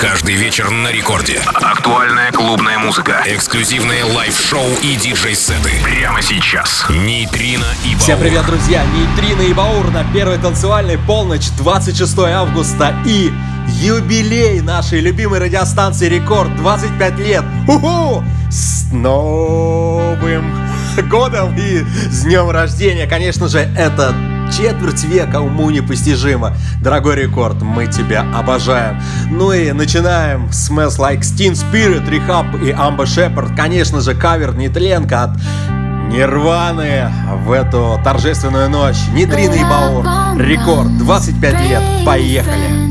Каждый вечер на рекорде. Актуальная клубная музыка. Эксклюзивные лайв-шоу и диджей-сеты. Прямо сейчас. Нейтрино и Баур. Всем привет, друзья. Нейтрино и Баур на первой танцевальной, полночь, 26 августа. И юбилей нашей любимой радиостанции «Рекорд». 25 лет. У-ху! С новым годом и с днем рождения. Конечно же, это... четверть века, уму непостижимо. Дорогой Рекорд, мы тебя обожаем. Ну и начинаем. Smells Like Teen Spirit, Рехаб и Амба Шепард. Конечно же, кавер Нетленко от Нирваны в эту торжественную ночь. Нейтрино и Баур. Рекорд, 25 лет. Поехали.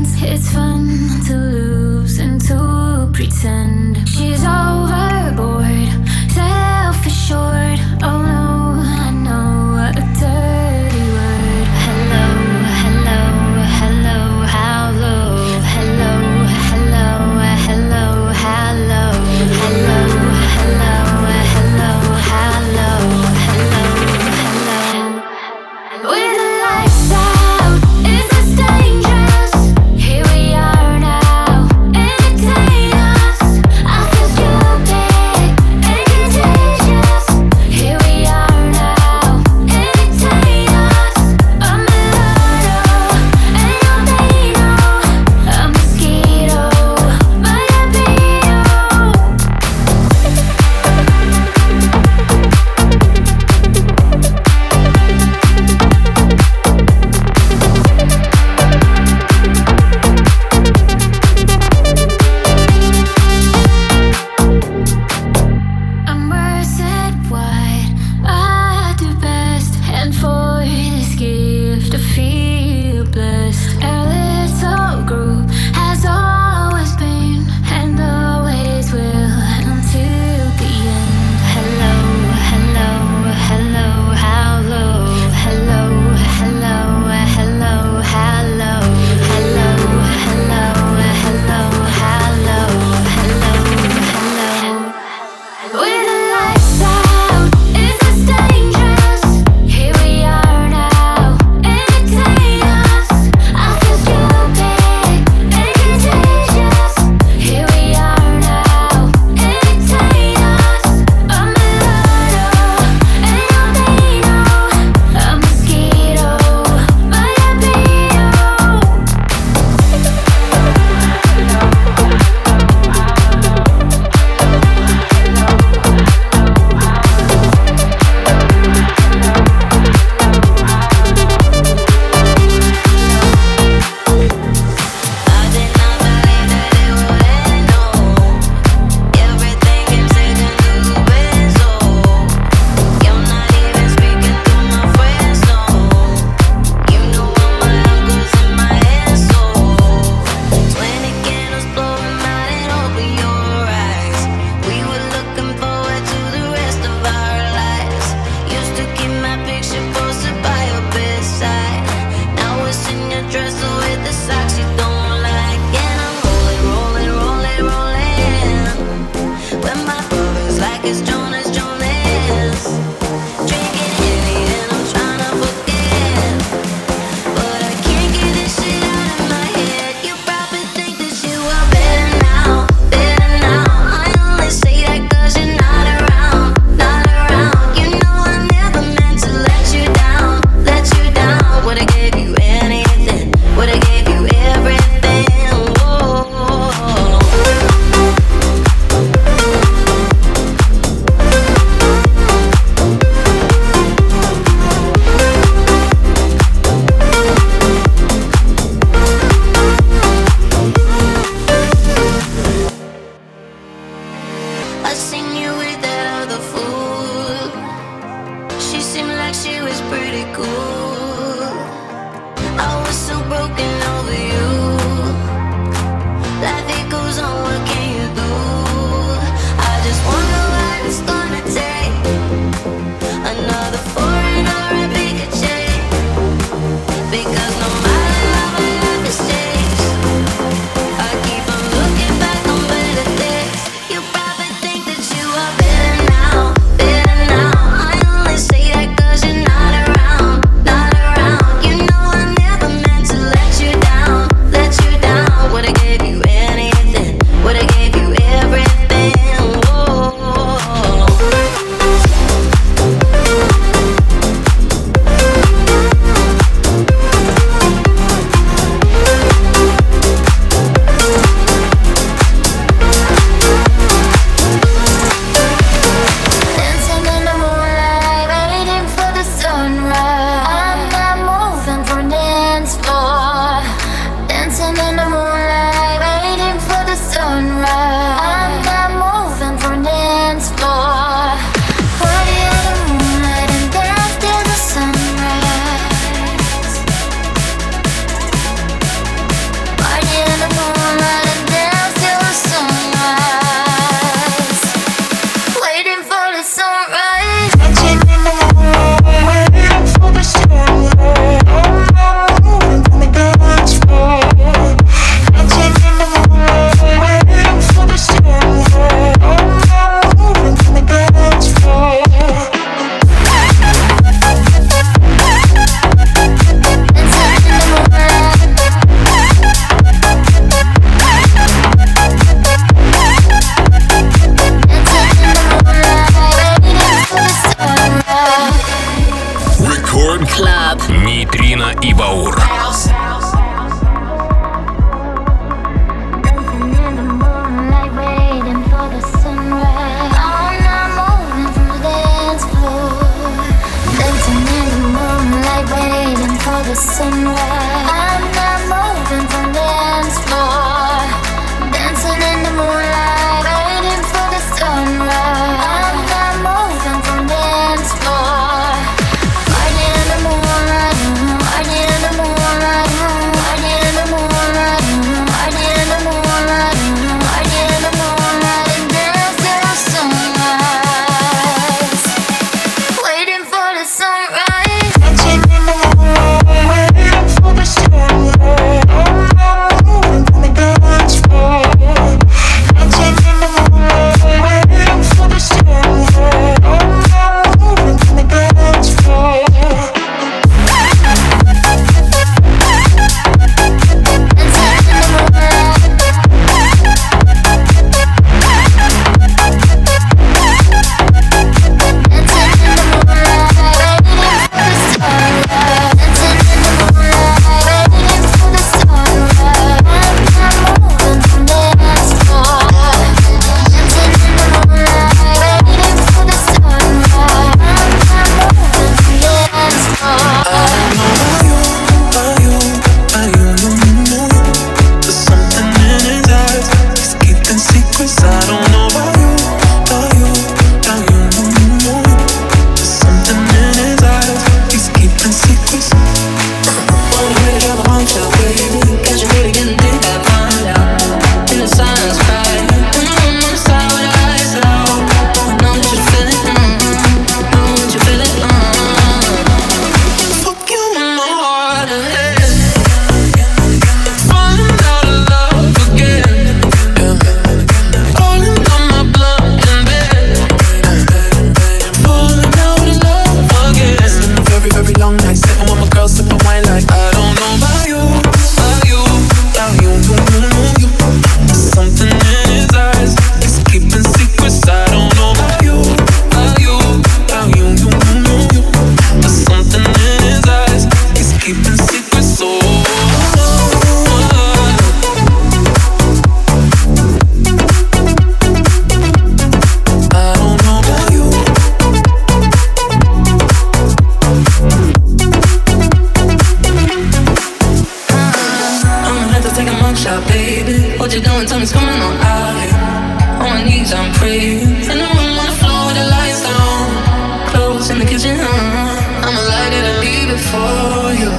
shot, baby. What you doing? Tell me what's going on out here. On my knees, I'm praying. In the room on the floor with the lights down, clothes in the kitchen, huh? I'ma light it and leave it for you.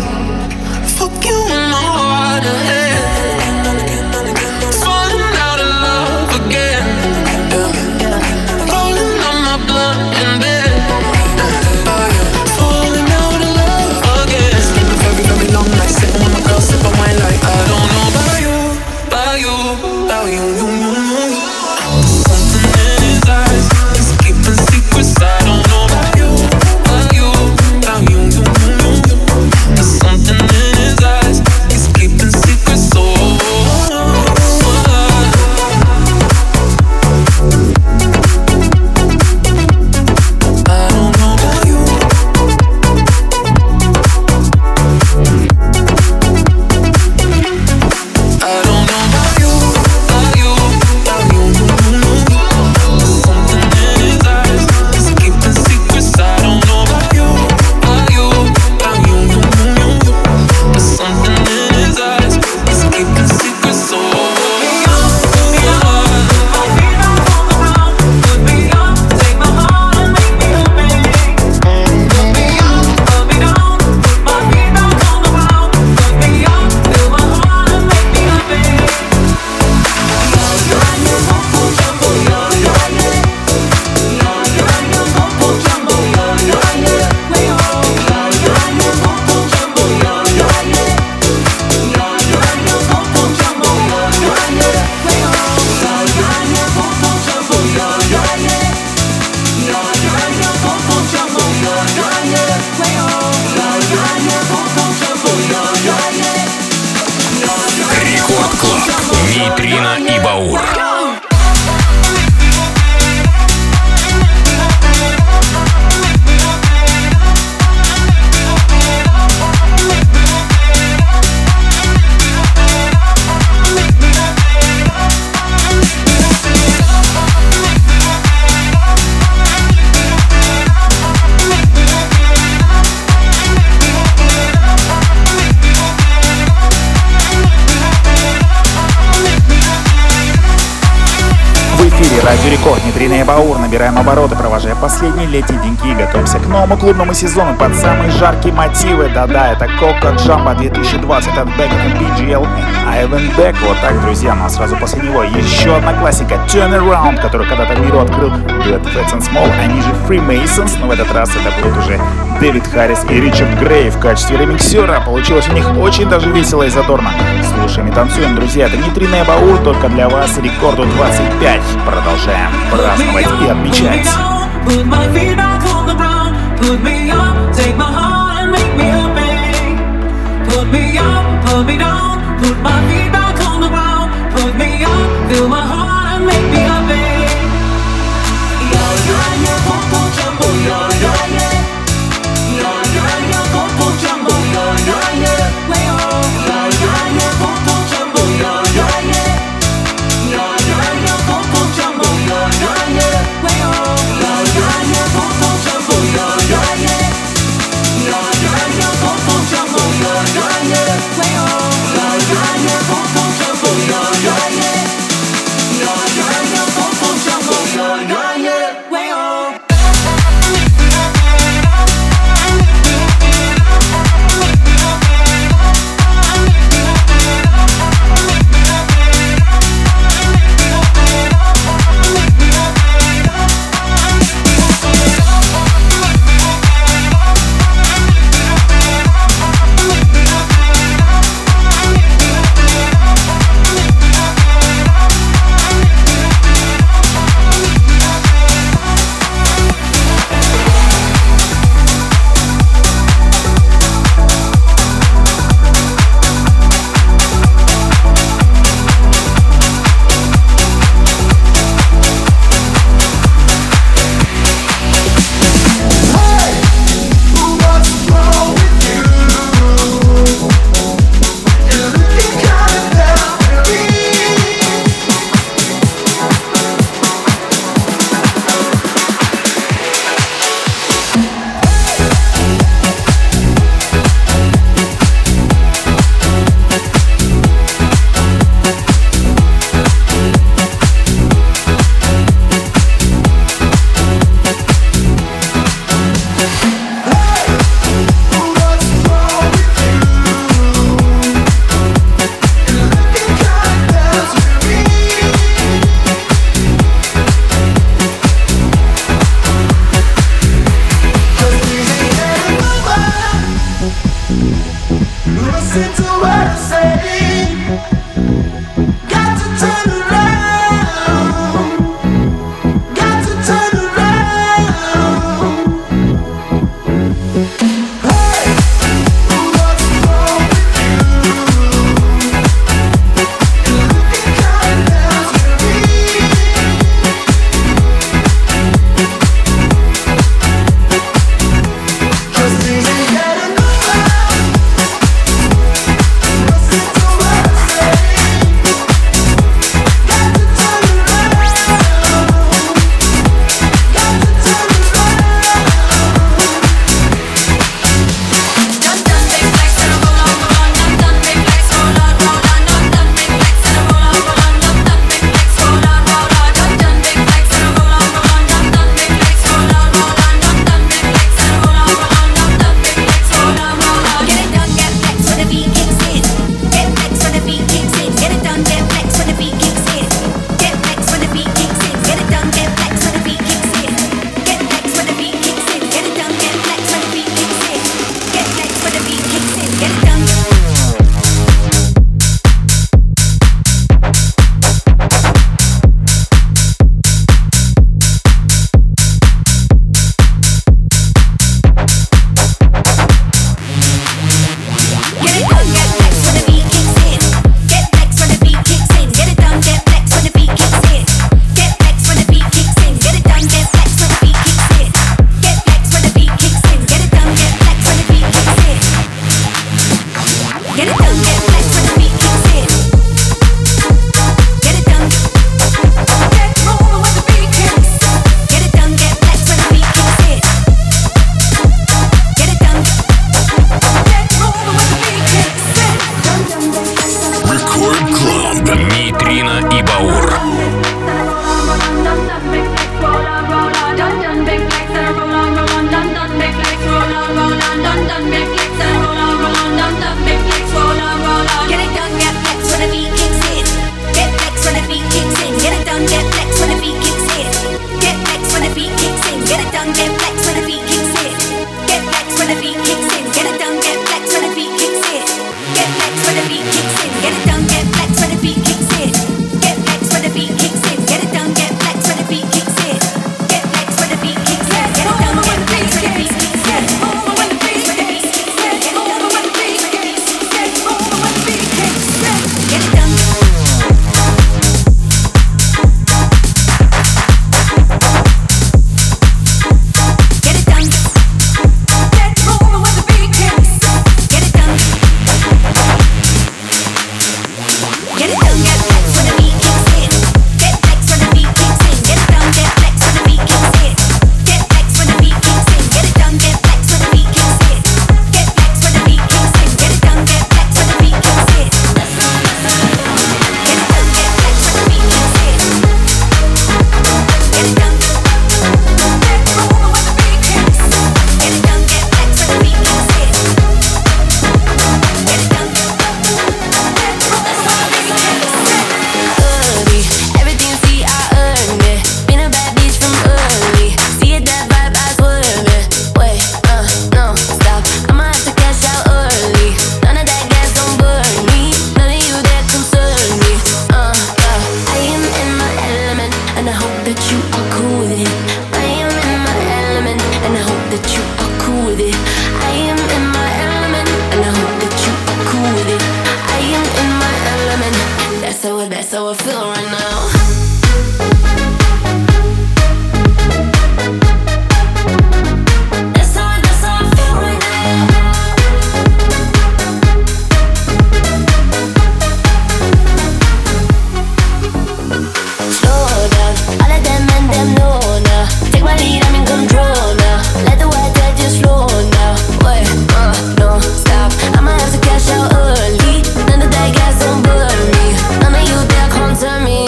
Fuck you in my heart ahead. Рекорд, Нейтрино и Баур. Набираем обороты, провожая последние летние деньги. Готовимся к новому клубному сезону под самые жаркие мотивы. Да-да, это Кока Джамба 2020 от Back of MPGL и Ivan Beck. Вот так, друзья, но сразу после него еще одна классика Turn Around, которую когда-то миру открыл дуэт Fats & Small, они же Freemasons, но в этот раз это будут уже Дэвид Харрис и Ричард Грей в качестве ремиксера. Получилось у них очень даже весело и задорно. Слушаем и танцуем, друзья. Это Нейтрино и Баур, только для вас. Рекорду 25. Продолжаем праздновать и отмечать. Нейтрино и Баур. Tell me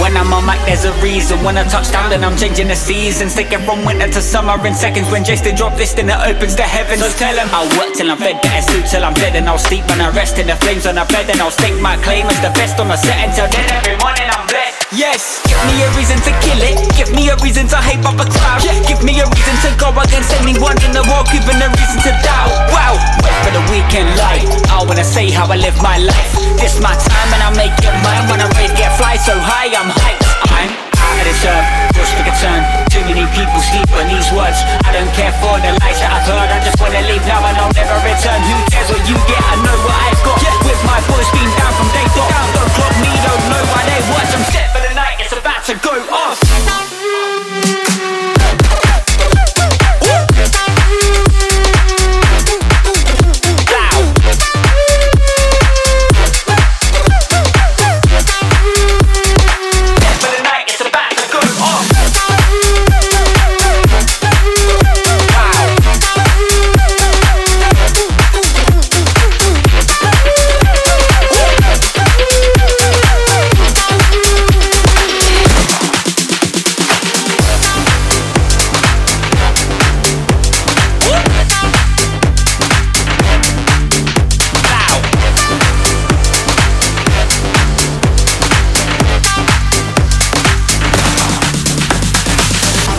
When I'm on mic, there's a reason. When I touch down, then I'm changing the seasons, taking from winter to summer in seconds. When Jason drop this, then it opens the heavens. So tell him I'll work till I'm fed, better suit till I'm dead, and I'll sleep when I rest in the flames on the bed, and I'll stake my claim as the best on the set until then. Every morning I'm blessed. Yes, give me a reason to kill it. Give me a reason to hype up a crowd. Give me a reason to go against anyone in the world, given a reason to doubt. Wow, wait for the weekend light. I wanna say how I live my life. This my time and I make it mine. When I raise, get fly so high, I'm hyped. I'm out of this earth, just pick a turn. Too many people sleep on these words. I don't care for the lies that I've heard. I just wanna leave now and I'll never return. Who cares what you get? I know what I've got. With my boys been down from day dot. Don't clock me, don't know why they watch. I'm set for the night, it's about to go off.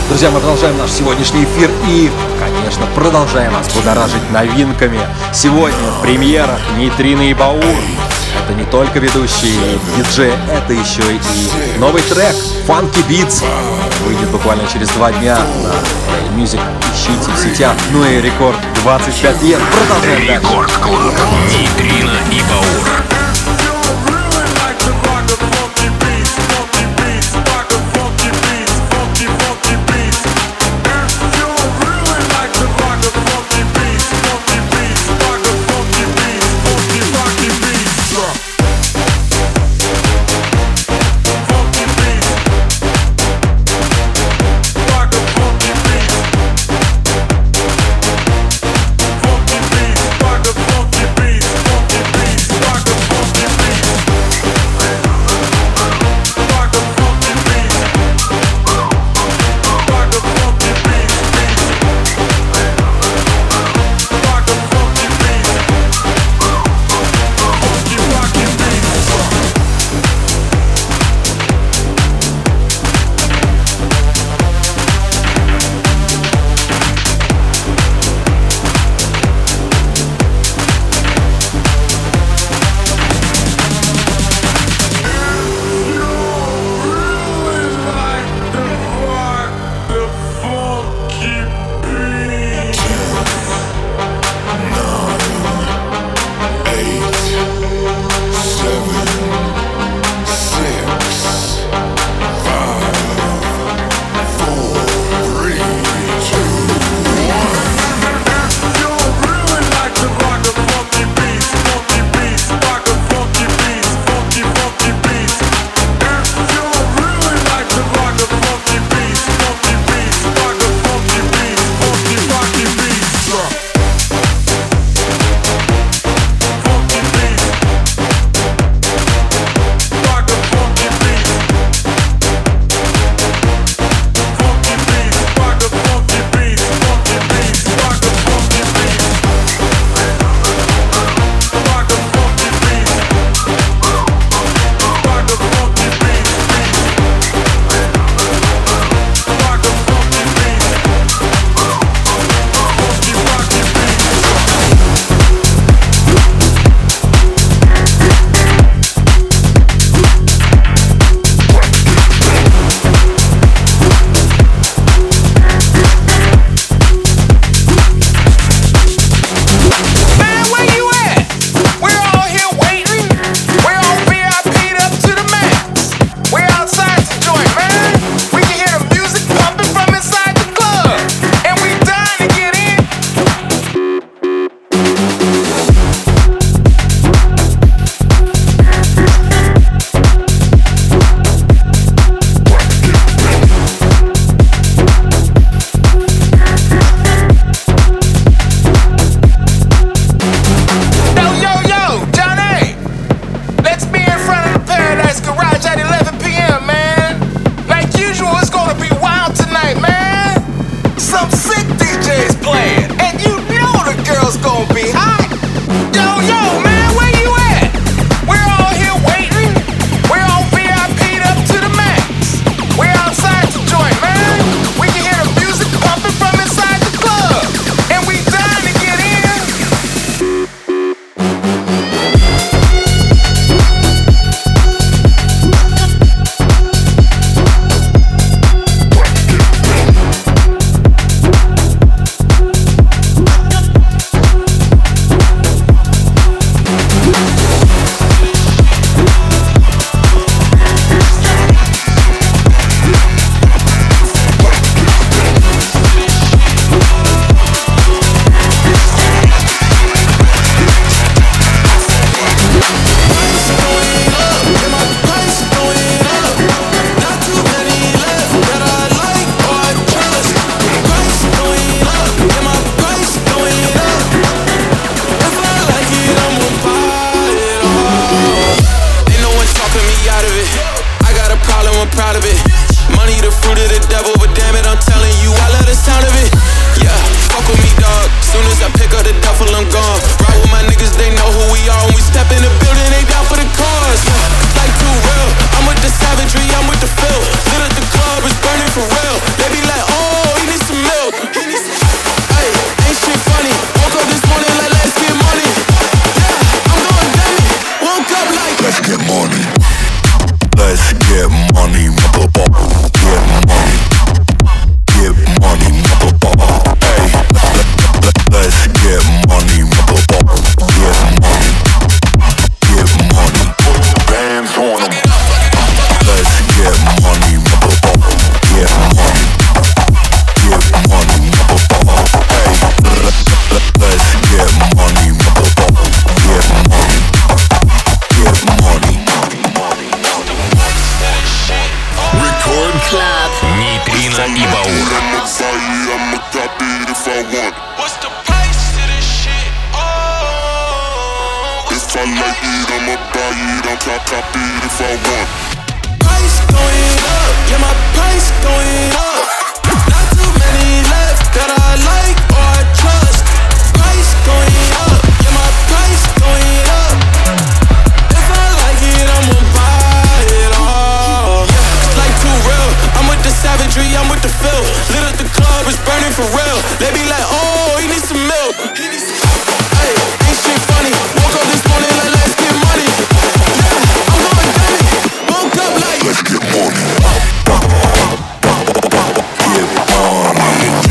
Друзья, мы продолжаем наш сегодняшний эфир и, конечно, продолжаем вас будоражить новинками. Сегодня в премьерах Нейтрино и Баур. Это не только ведущие диджеи, это еще и новый трек Funky Beats. Выйдет буквально через 2 дня на Play Music. Ищите в сетях. Ну и Рекорд 25 лет. Продолжаем дальше. Рекорд Клуб Нейтрино и Баур. Versace, I'ma copy it if I want it. What's the price to this shit? Oh, if I like it, I'ma buy it. I'll copy it if I want it. Price going up, yeah, my price going up. Not too many left that I like or I trust. Price going up, yeah, my price going up. If I like it, I'ma buy it all. Yeah, like too real, I'm with the savagery, I'm with the feel. Lit up the club, it's burning for real. They be like, oh, he needs some milk. Hey, ain't shit funny. Woke up this morning like let's get money. Yeah, I'm going dummy. Woke up like let's get money. Get on. If I want.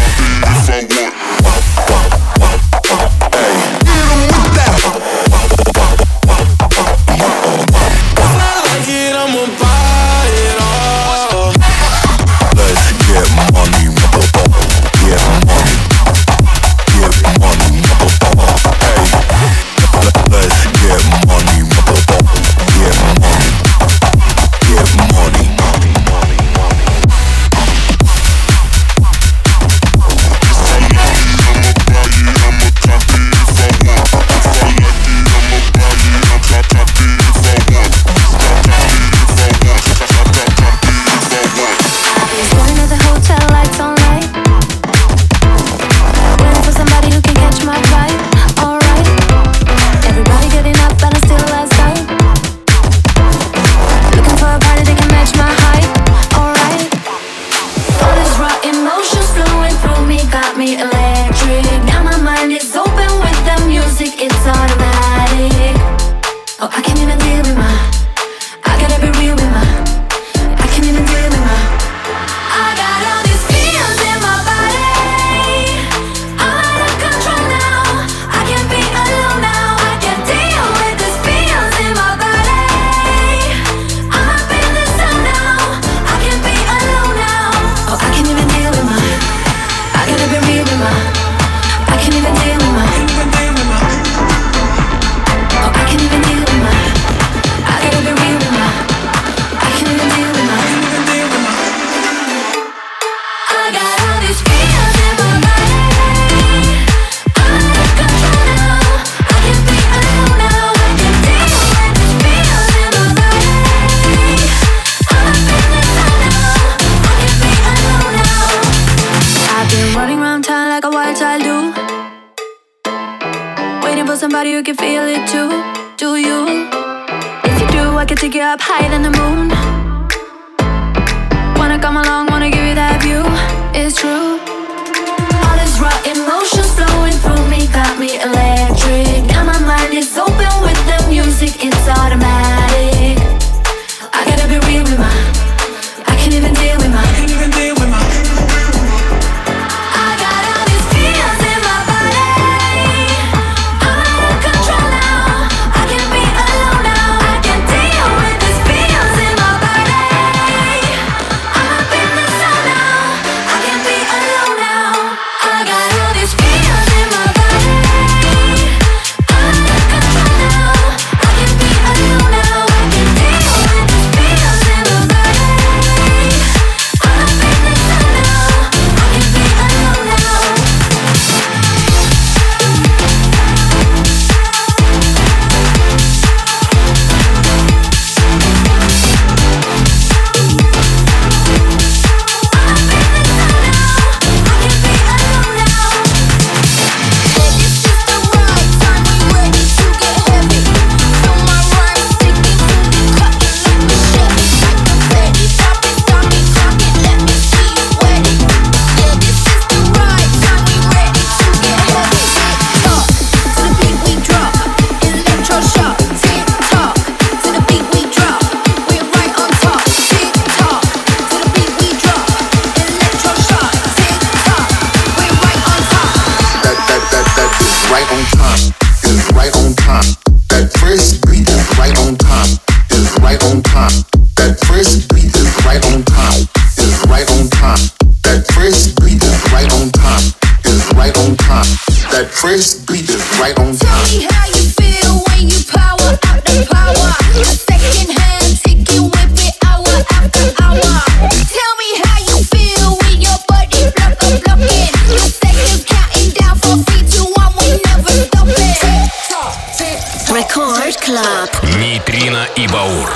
Нейтрино и Баур.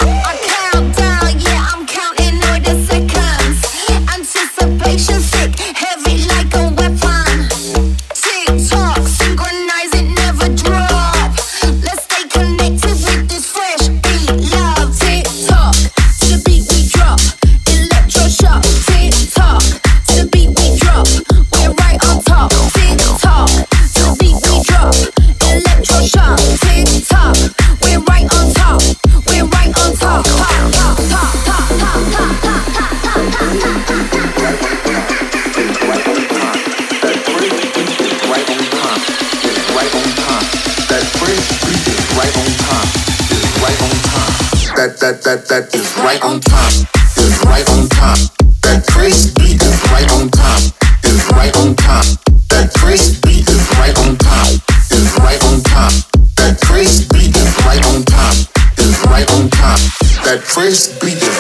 That is right on time, is right on time. That crazy beat is right on time, is right on time. That crazy beat is right on time, is right on time. That crazy beat is right on time, is right on time. That crazy beat is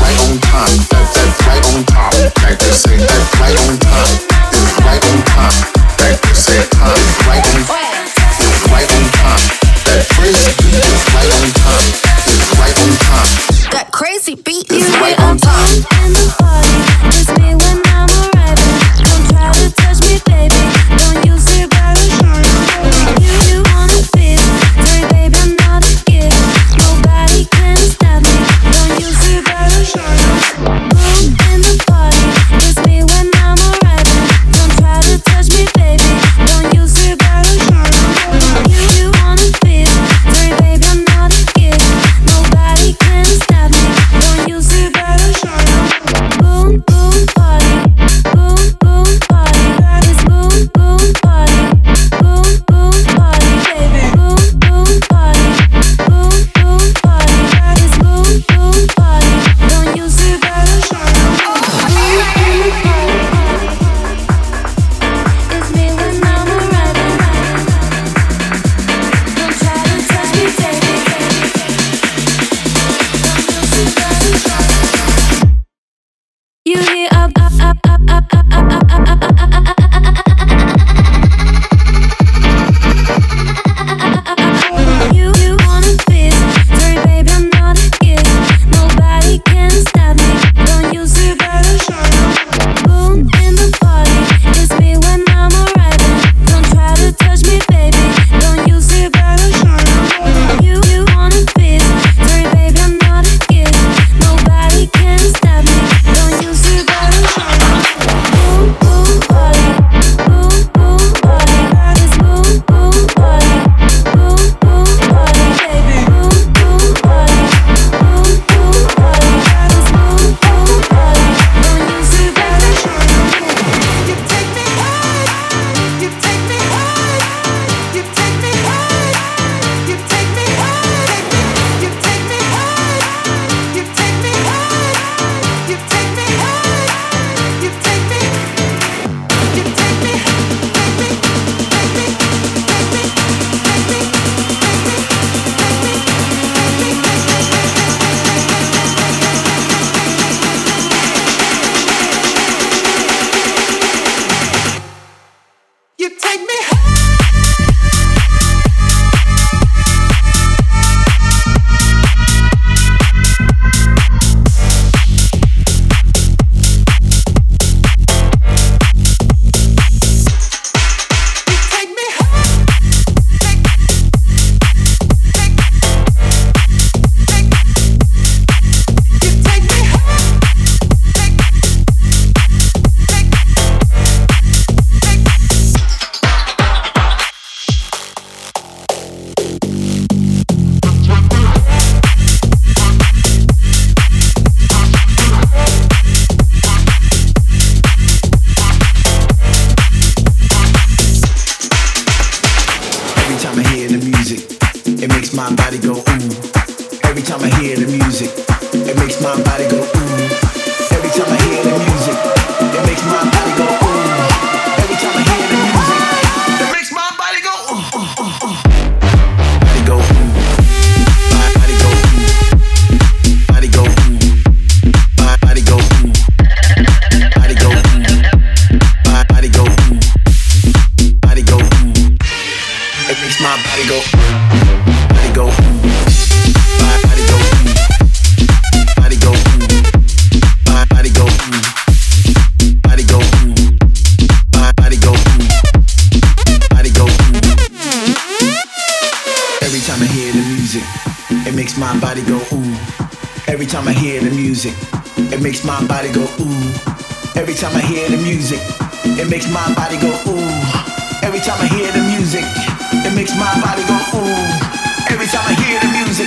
right on time, that right on time. Like they say, that right on time, is right on time. Like they say, time is right on time, is right on time. That crazy beat is right on time. That crazy beat is right on time. In the party, miss me when I'm arriving. Don't try to touch me, baby. Don't use your body. You wanna feel, say baby, I'm not a kid. Nobody can stop me. Don't use your body. Boom in the party, miss me when I'm arriving. music, it makes my body go ooh. Every time I hear the music, it makes my body go ooh. Every time I hear the music, it makes my body go ooh. Every time I hear the music,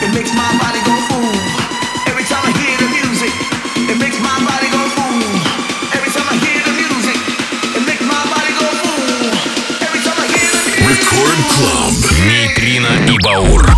it makes my body go ooh. Every time I hear the music, it makes my body go ooh. Every time I hear the music, it makes my body go ooh. Every time I hear the music. Record Club. Нейтрино и Баур.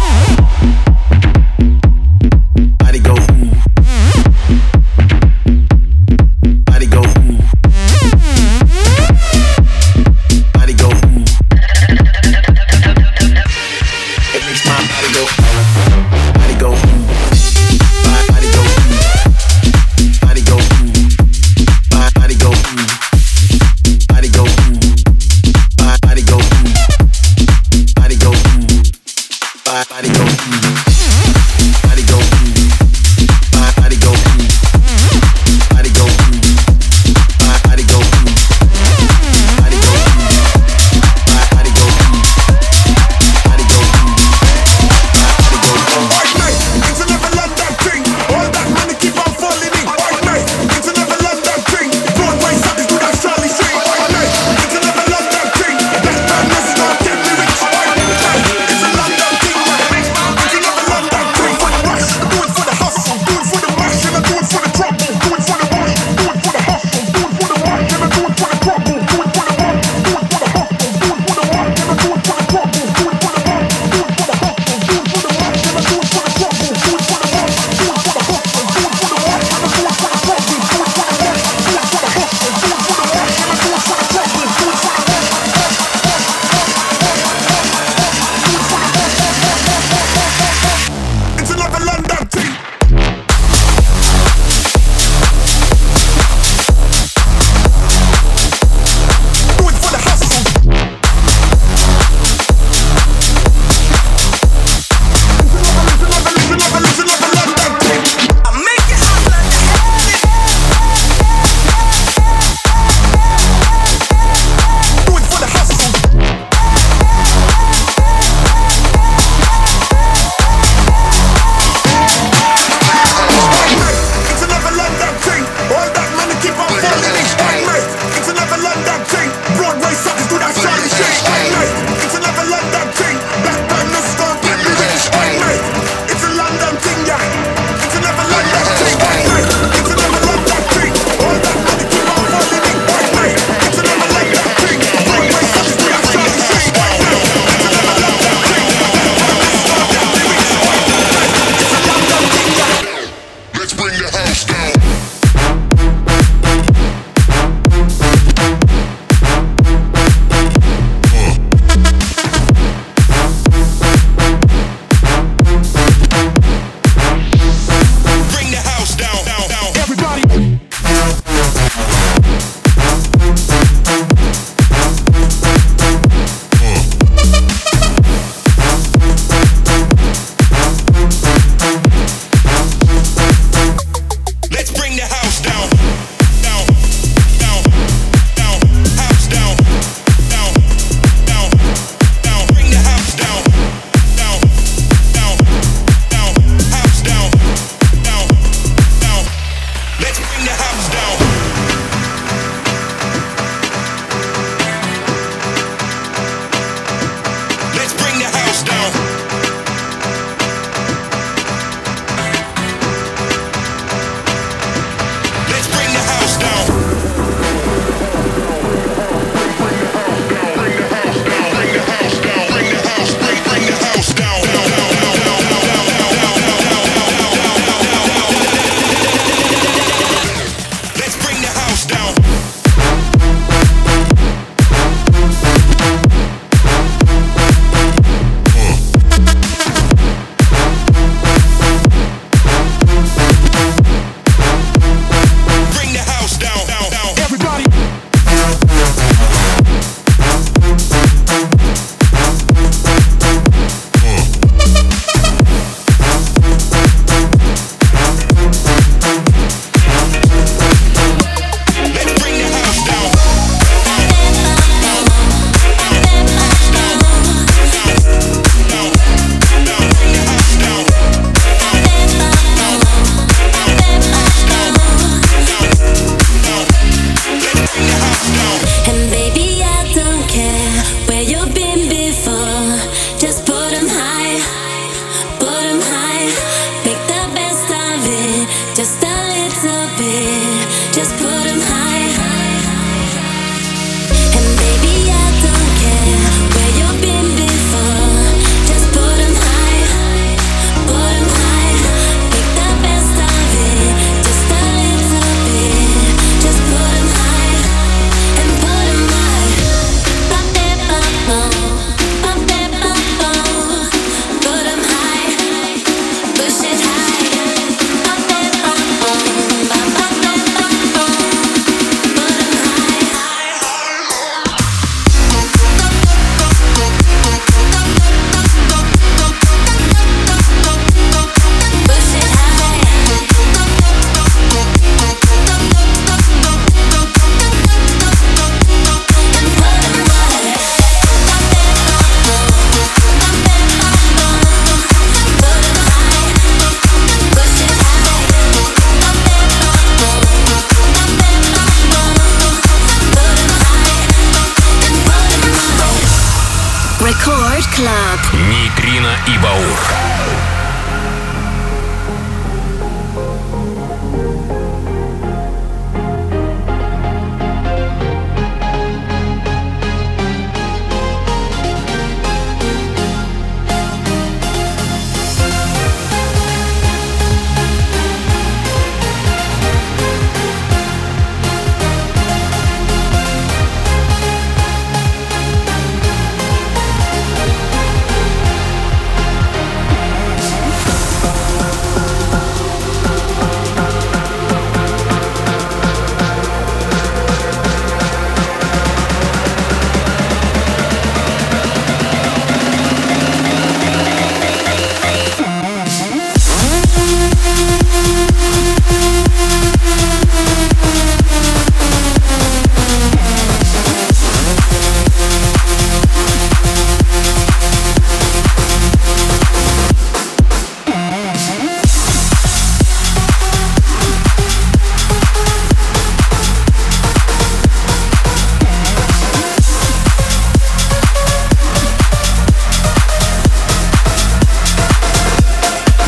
Нейтрино и Баур.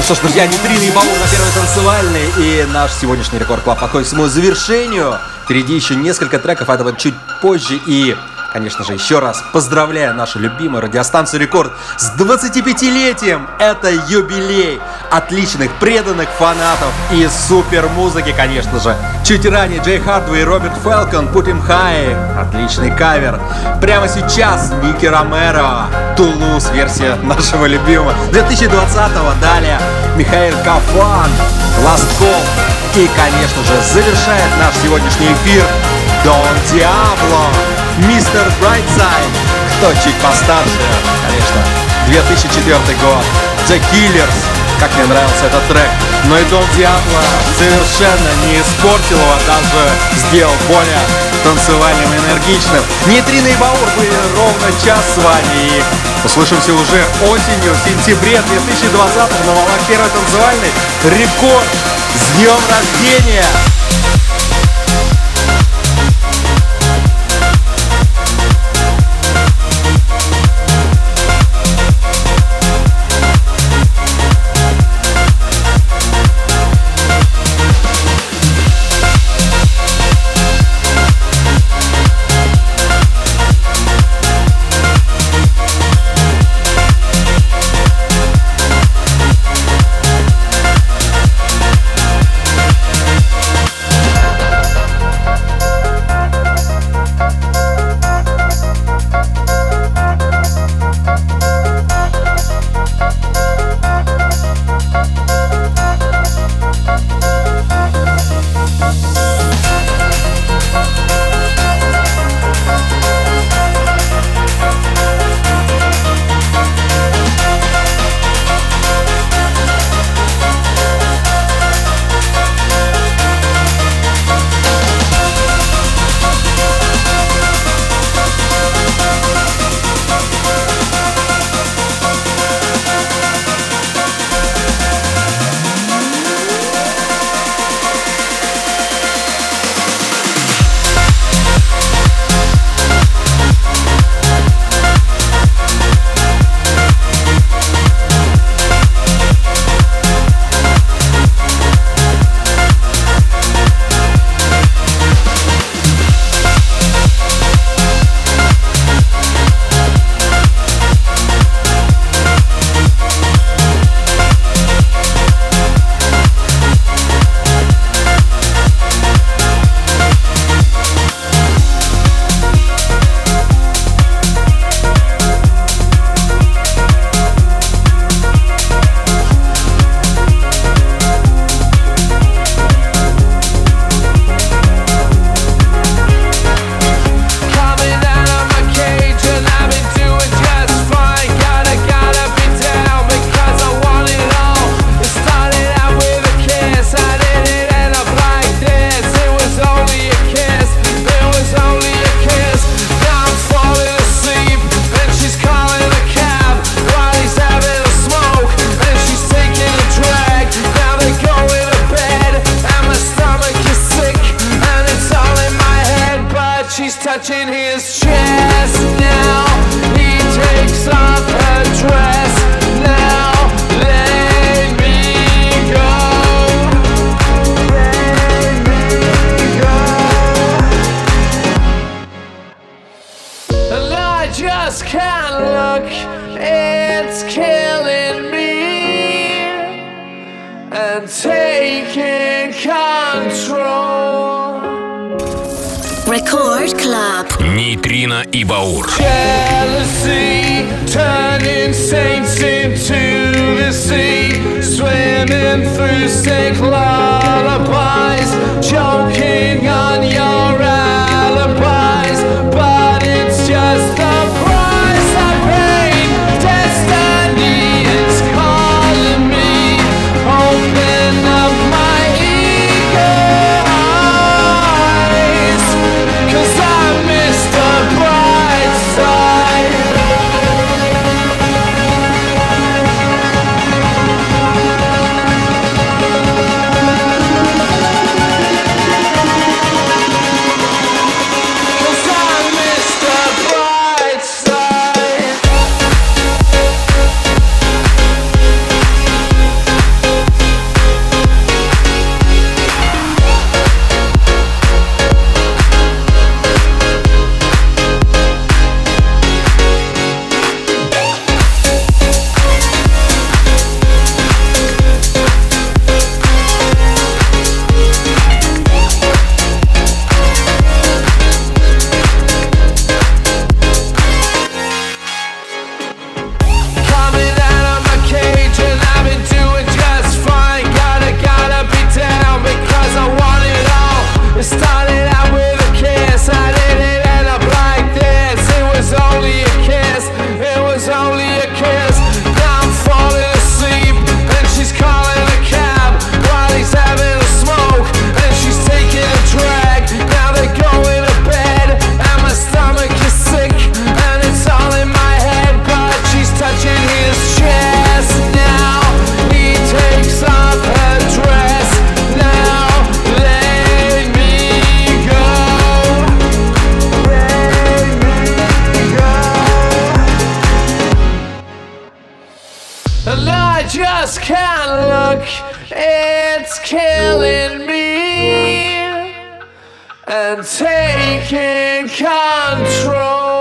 Что ж, друзья, Нейтрино и Баур на первой танцевальной, и наш сегодняшний Рекорд Клаб подходит к своему завершению. Впереди еще несколько треков, а это вот чуть позже. И, конечно же, еще раз поздравляю нашу любимую радиостанцию Рекорд с 25-летием. Это юбилей отличных, преданных фанатов и супер музыки, конечно же. Чуть ранее Джей Хардвей и Роберт Фалкон «Put Him High». Отличный кавер. Прямо сейчас Ники Ромеро «Тулуз», версия нашего любимого 2020-го. Далее Михаил Кафан «Last Call». И, конечно же, завершает наш сегодняшний эфир Дон Диабло «Мистер Брайтсайд». Кто чуть постарше, конечно, 2004 год. The Killers. Как мне нравился этот трек. Но и Дон Диабло совершенно не испортил его, а даже сделал более танцевальным и энергичным. Нейтрино и Баур были ровно час с вами. И услышимся уже осенью, в сентябре 2020 на волнах первой танцевальной. Рекорд! С днем рождения! touching his chest. Now he takes off her dress. Now let me go. Let me go. And I just can't look. It's killing me and taking control. Record Club. Нейтрино и Баур. Jealousy, turning saints into the sea, swimming through sick lullabies, choking on your alibis, but it's just the price I paid. Destiny is calling me. Open up my ego. And taking control.